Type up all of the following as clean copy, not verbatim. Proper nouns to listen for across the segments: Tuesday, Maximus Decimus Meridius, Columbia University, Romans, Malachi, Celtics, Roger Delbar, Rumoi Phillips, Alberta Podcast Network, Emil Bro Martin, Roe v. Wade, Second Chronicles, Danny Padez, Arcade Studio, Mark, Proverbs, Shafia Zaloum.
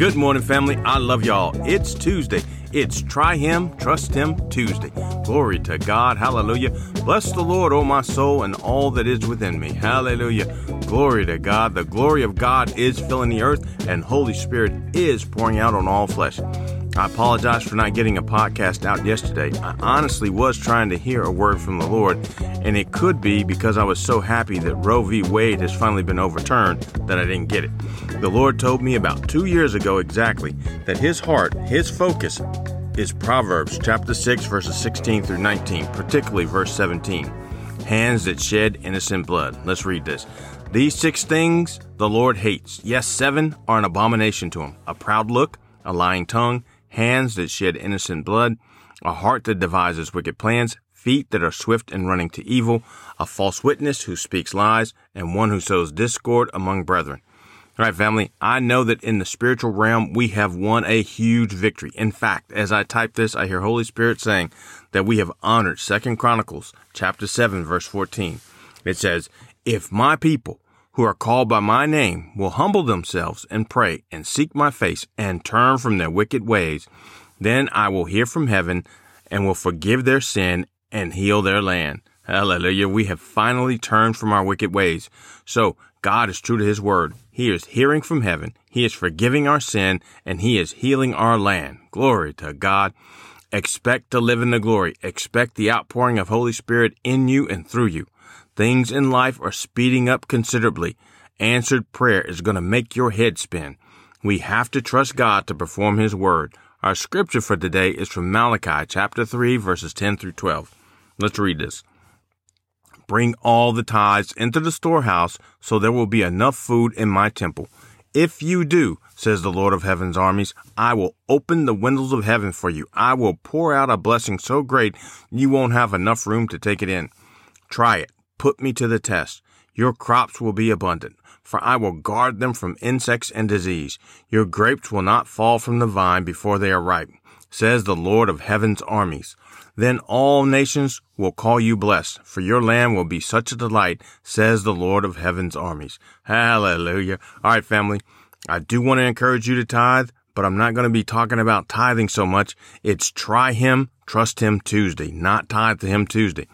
Good morning, family. I love y'all. It's Tuesday. It's Try Him, Trust Him Tuesday. Glory to God. Hallelujah. Bless the Lord, O my soul, and all that is within me. Hallelujah. Glory to God. The glory of God is filling the earth, and Holy Spirit is pouring out on all flesh. I apologize for not getting a podcast out yesterday. I honestly was trying to hear a word from the Lord, and it could be because I was so happy that Roe v. Wade has finally been overturned that I didn't get it. The Lord told me about 2 years ago exactly that His heart, His focus, is Proverbs chapter 6, verses 16 through 19, particularly verse 17. Hands that shed innocent blood. Let's read this. These 6 things the Lord hates. Yes, 7 are an abomination to Him. A proud look, a lying tongue, hands that shed innocent blood, a heart that devises wicked plans, feet that are swift in running to evil, a false witness who speaks lies, and one who sows discord among brethren. All right, family, I know that in the spiritual realm, we have won a huge victory. In fact, as I type this, I hear Holy Spirit saying that we have honored Second Chronicles chapter 7, verse 14. It says, if my people who are called by my name will humble themselves and pray and seek my face and turn from their wicked ways, then I will hear from heaven and will forgive their sin and heal their land. Hallelujah. We have finally turned from our wicked ways. So God is true to His word. He is hearing from heaven. He is forgiving our sin, and He is healing our land. Glory to God. Expect to live in the glory. Expect the outpouring of Holy Spirit in you and through you. Things in life are speeding up considerably. Answered prayer is going to make your head spin. We have to trust God to perform His word. Our scripture for today is from Malachi chapter 3, verses 10 through 12. Let's read this. Bring all the tithes into the storehouse, so there will be enough food in my temple. If you do, says the Lord of heaven's armies, I will open the windows of heaven for you. I will pour out a blessing so great you won't have enough room to take it in. Try it. Put me to the test. Your crops will be abundant, for I will guard them from insects and disease. Your grapes will not fall from the vine before they are ripe, says the Lord of heaven's armies. Then all nations will call you blessed, for your land will be such a delight, says the Lord of heaven's armies. Hallelujah. All right, family, I do want to encourage you to tithe, but I'm not going to be talking about tithing so much. It's Try Him, Trust Him Tuesday, not Tithe to Him Tuesday.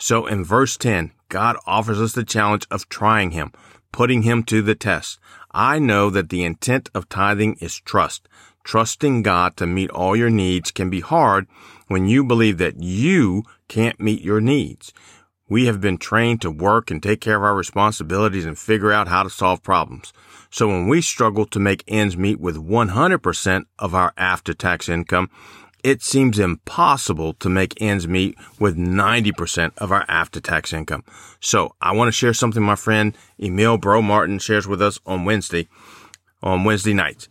So in verse 10, God offers us the challenge of trying Him, putting Him to the test. I know that the intent of tithing is trust. Trusting God to meet all your needs can be hard when you believe that you can't meet your needs. We have been trained to work and take care of our responsibilities and figure out how to solve problems. So when we struggle to make ends meet with 100% of our after-tax income, it seems impossible to make ends meet with 90% of our after-tax income. So I want to share something my friend Emil Bro Martin shares with us on Wednesday nights.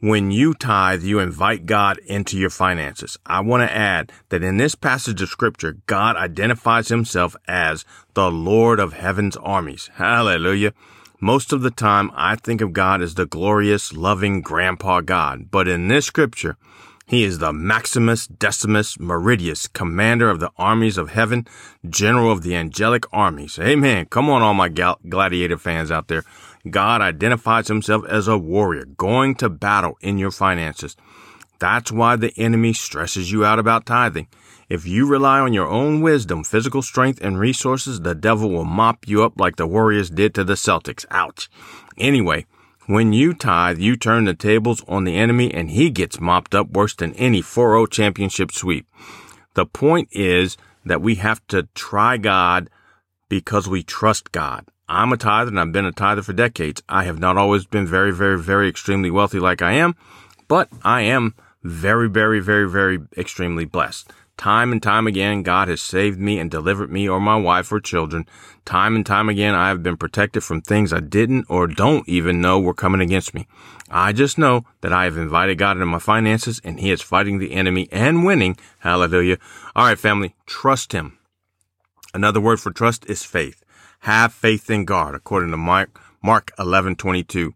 When you tithe, you invite God into your finances. I want to add that in this passage of Scripture, God identifies Himself as the Lord of heaven's armies. Hallelujah. Most of the time, I think of God as the glorious, loving grandpa God. But in this Scripture, He is the Maximus Decimus Meridius, commander of the armies of heaven, general of the angelic armies. Amen. Come on, all my gladiator fans out there. God identifies Himself as a warrior going to battle in your finances. That's why the enemy stresses you out about tithing. If you rely on your own wisdom, physical strength, and resources, the devil will mop you up like the Warriors did to the Celtics. Ouch. Anyway, when you tithe, you turn the tables on the enemy, and he gets mopped up worse than any 4-0 championship sweep. The point is that we have to try God because we trust God. I'm a tither, and I've been a tither for decades. I have not always been very, very, very extremely wealthy like I am, but I am very, very, very, very extremely blessed. Time and time again, God has saved me and delivered me or my wife or children. Time and time again, I have been protected from things I didn't or don't even know were coming against me. I just know that I have invited God into my finances, and He is fighting the enemy and winning. Hallelujah. All right, family, trust Him. Another word for trust is faith. Have faith in God, according to Mark 11:22.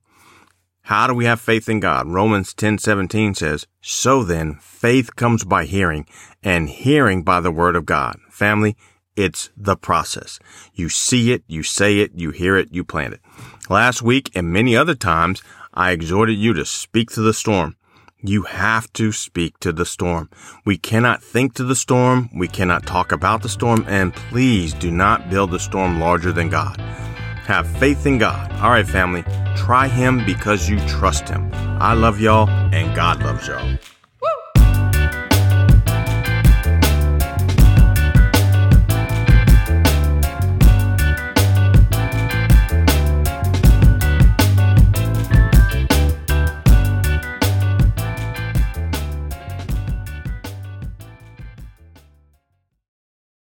How do we have faith in God? Romans 10:17 says, so then faith comes by hearing, and hearing by the word of God. Family, it's the process. You see it, you say it, you hear it, you plant it. Last week and many other times, I exhorted you to speak to the storm. You have to speak to the storm. We cannot think to the storm. We cannot talk about the storm. And please do not build a storm larger than God. Have faith in God. All right, family, try him because you trust him. I love y'all and God loves y'all.